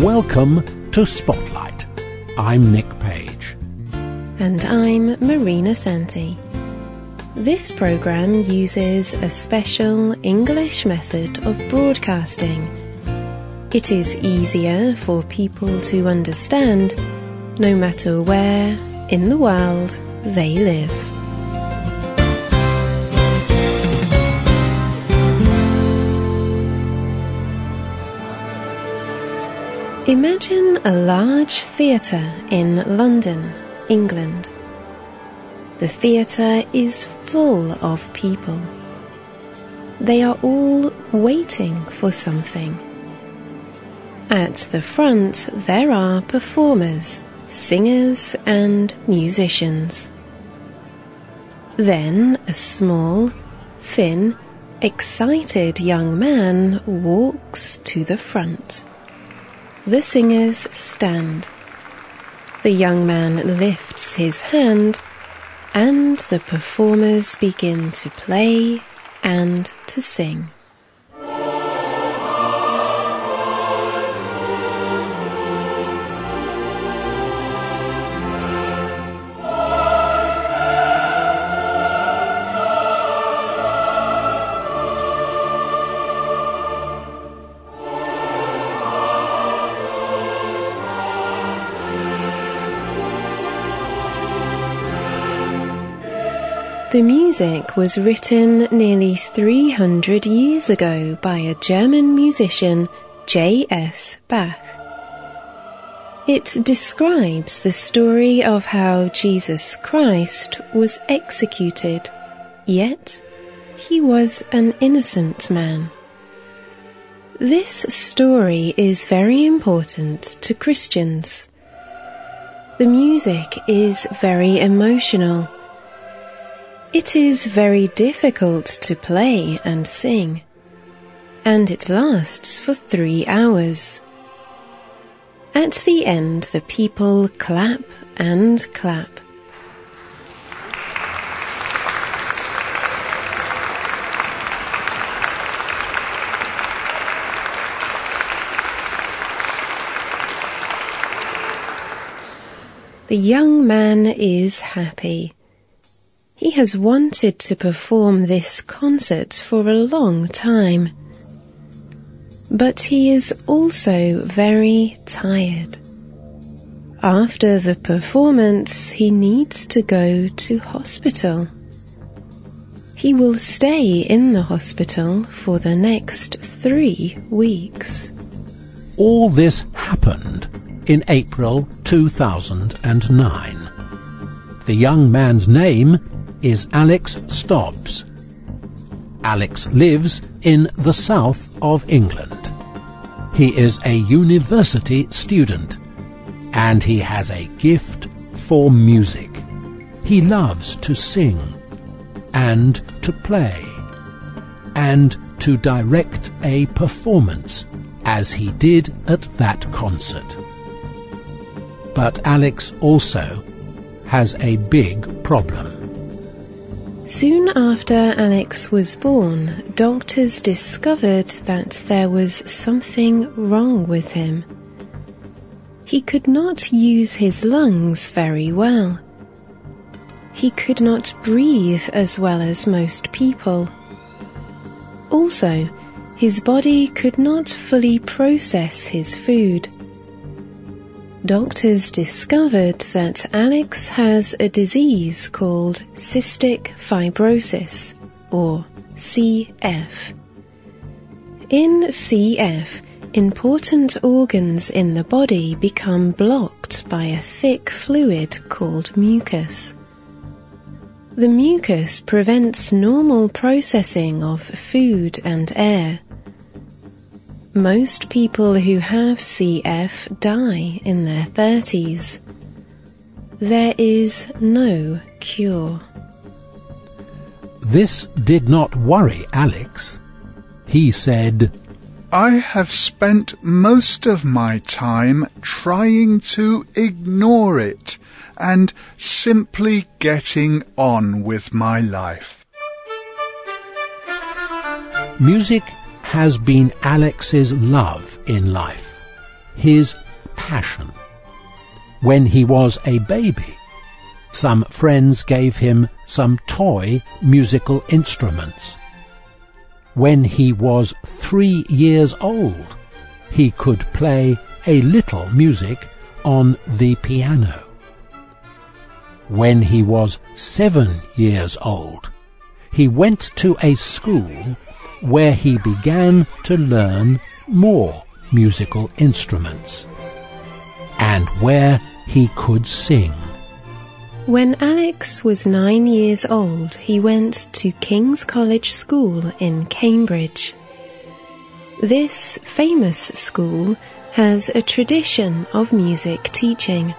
Welcome to Spotlight. I'm Nick Page. And I'm Marina Santi. This programme uses a special English method of broadcasting. It is easier for people to understand, no matter where in the world they live. Imagine a large theatre in London, England. The theatre is full of people. They are all waiting for something. At the front there are performers, singers and musicians. Then a small, thin, excited young man walks to the front. The singers stand. The young man lifts his hand, and the performers begin to play and to sing. The music was written nearly 300 years ago by a German musician, J.S. Bach. It describes the story of how Jesus Christ was executed, yet he was an innocent man. This story is very important to Christians. The music is very emotional. It is very difficult to play and sing, and it lasts for 3 hours. At the end, the people clap and clap. The young man is happy. He has wanted to perform this concert for a long time, but he is also very tired. After the performance, he needs to go to hospital. He will stay in the hospital for the next 3 weeks. All this happened in April 2009. The young man's name is Alex Stobbs. Alex lives in the south of England. He is a university student, and he has a gift for music. He loves to sing, and to play, and to direct a performance, as he did at that concert. But Alex also has a big problem. Soon after Alex was born, doctors discovered that there was something wrong with him. He could not use his lungs very well. He could not breathe as well as most people. Also, his body could not fully process his food. Doctors discovered that Alex has a disease called cystic fibrosis, or CF. In CF, important organs in the body become blocked by a thick fluid called mucus. The mucus prevents normal processing of food and air. Most people who have CF die in their 30s. There is no cure. This did not worry Alex. He said, "I have spent most of my time trying to ignore it and simply getting on with my life." Music has been Alex's love in life. his passion. When he was a baby, some friends gave him some toy musical instruments. When he was 3 years old, he could play a little music on the piano. When he was 7 years old, he went to a school where he began to learn more musical instruments and where he could sing. When Alex was 9 years old, he went to King's College School in Cambridge. This famous school has a tradition of music teaching.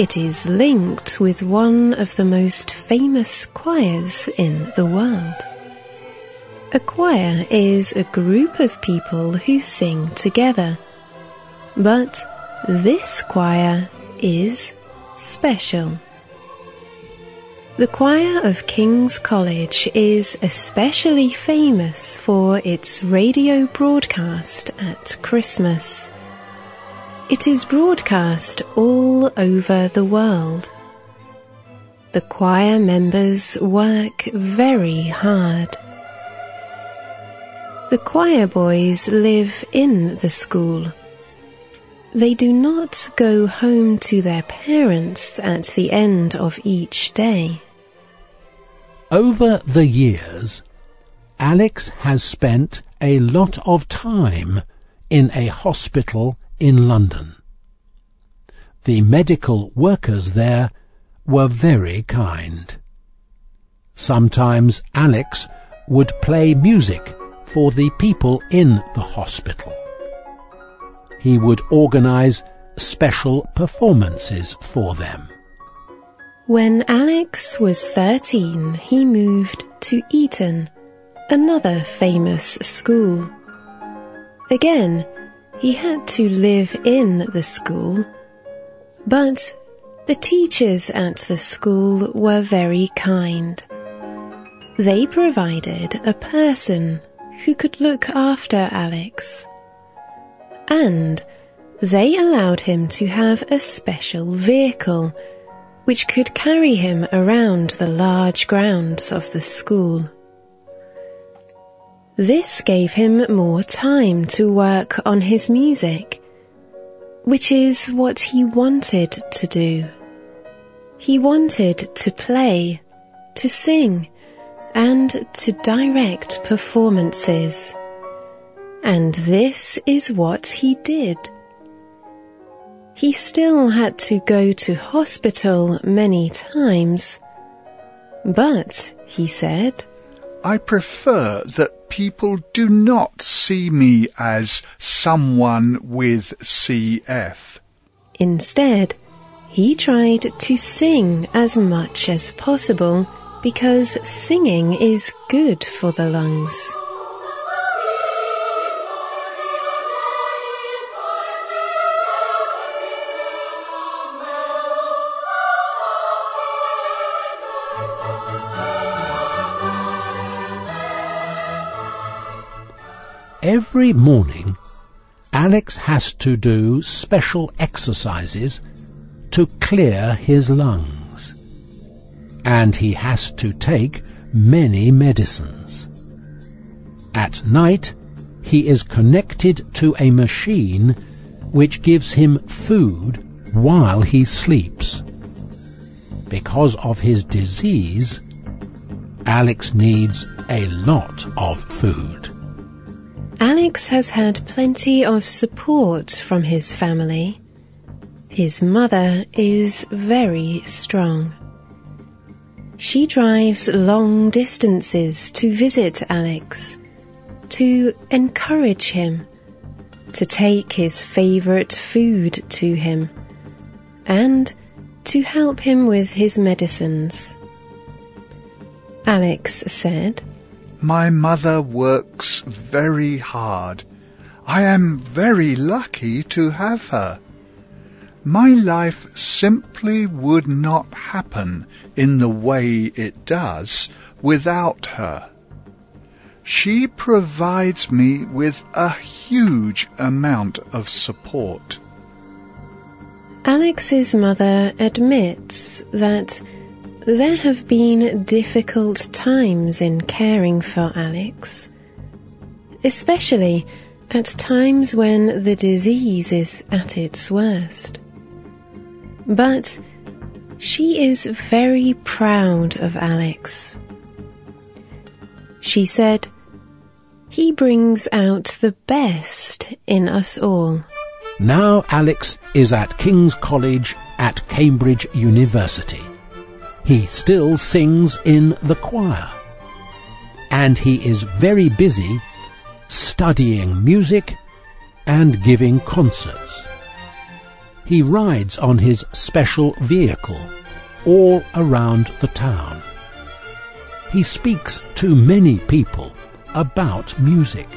It is linked with one of the most famous choirs in the world. A choir is a group of people who sing together, but this choir is special. The choir of King's College is especially famous for its radio broadcast at Christmas. It is broadcast all over the world. The choir members work very hard. The choir boys live in the school. They do not go home to their parents at the end of each day. Over the years, Alex has spent a lot of time in a hospital in London. The medical workers there were very kind. Sometimes Alex would play music for the people in the hospital. He would organise special performances for them. When Alex was 13, he moved to Eton, another famous school. Again, he had to live in the school, but the teachers at the school were very kind. They provided a person who could look after Alex, and they allowed him to have a special vehicle which could carry him around the large grounds of the school. This gave him more time to work on his music, which is what he wanted to do. He wanted to play, to sing, and to direct performances. And this is what he did. He still had to go to hospital many times, but, he said, I prefer that people do not see me as someone with CF. Instead, he tried to sing as much as possible because singing is good for the lungs. Every morning, Alex has to do special exercises to clear his lungs, and he has to take many medicines. At night, he is connected to a machine which gives him food while he sleeps. Because of his disease, Alex needs a lot of food. Alex has had plenty of support from his family. His mother is very strong. She drives long distances to visit Alex, to encourage him, to take his favourite food to him, and to help him with his medicines. Alex said, My mother works very hard. I am very lucky to have her. My life simply would not happen in the way it does without her. She provides me with a huge amount of support. Alex's mother admits that there have been difficult times in caring for Alex, especially at times when the disease is at its worst. But she is very proud of Alex. She said, "He brings out the best in us all." Now Alex is at King's College at Cambridge University. He still sings in the choir. And he is very busy studying music and giving concerts. He rides on his special vehicle all around the town. He speaks to many people about music.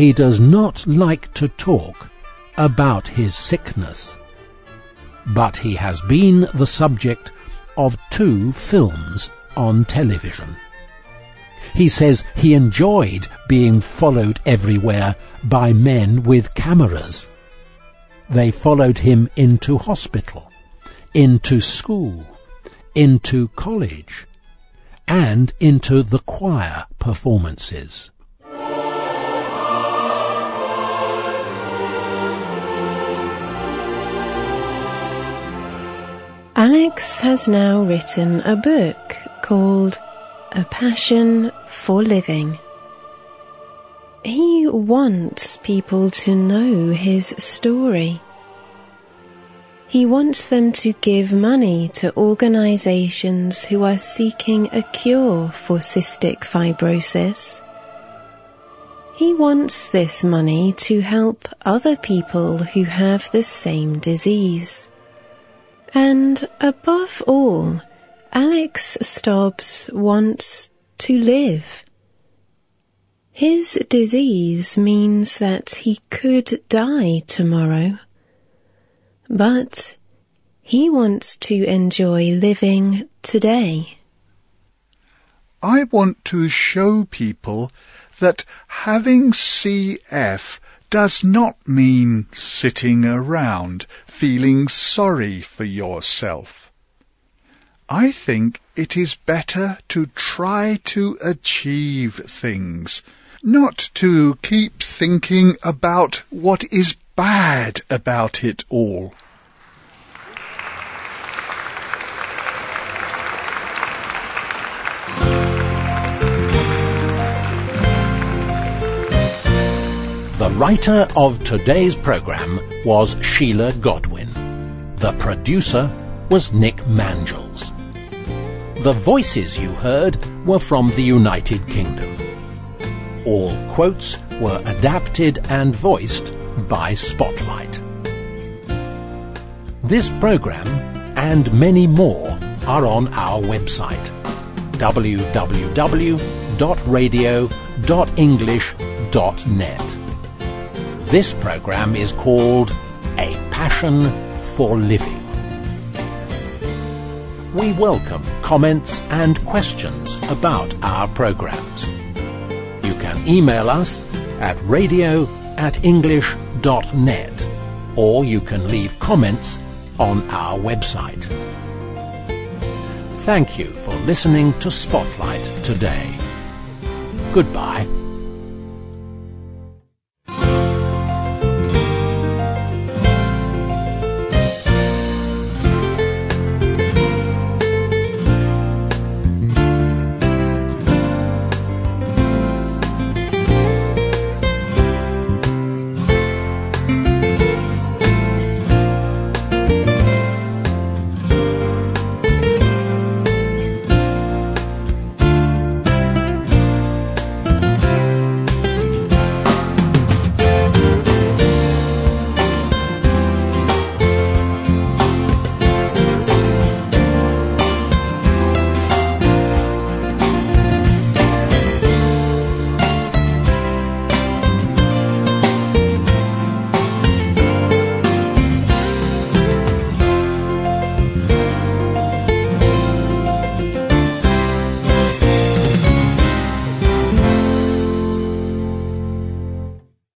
He does not like to talk about his sickness, but he has been the subject of 2 films on television. He says he enjoyed being followed everywhere by men with cameras. They followed him into hospital, into school, into college, and into the choir performances. Alex has now written a book called A Passion for Living. He wants people to know his story. He wants them to give money to organisations who are seeking a cure for cystic fibrosis. He wants this money to help other people who have the same disease. And above all, Alex Stobbs wants to live. His disease means that he could die tomorrow. But he wants to enjoy living today. I want to show people that having CF does not mean sitting around feeling sorry for yourself. I think it is better to try to achieve things, not to keep thinking about what is bad about it all. The writer of today's programme was Sheila Godwin. The producer was Nick Mangels. The voices you heard were from the United Kingdom. All quotes were adapted and voiced by Spotlight. This programme and many more are on our website www.radio.english.net. This programme is called A Passion for Living. We welcome comments and questions about our programmes. You can email us at radio@english.net, or you can leave comments on our website. Thank you for listening to Spotlight today. Goodbye.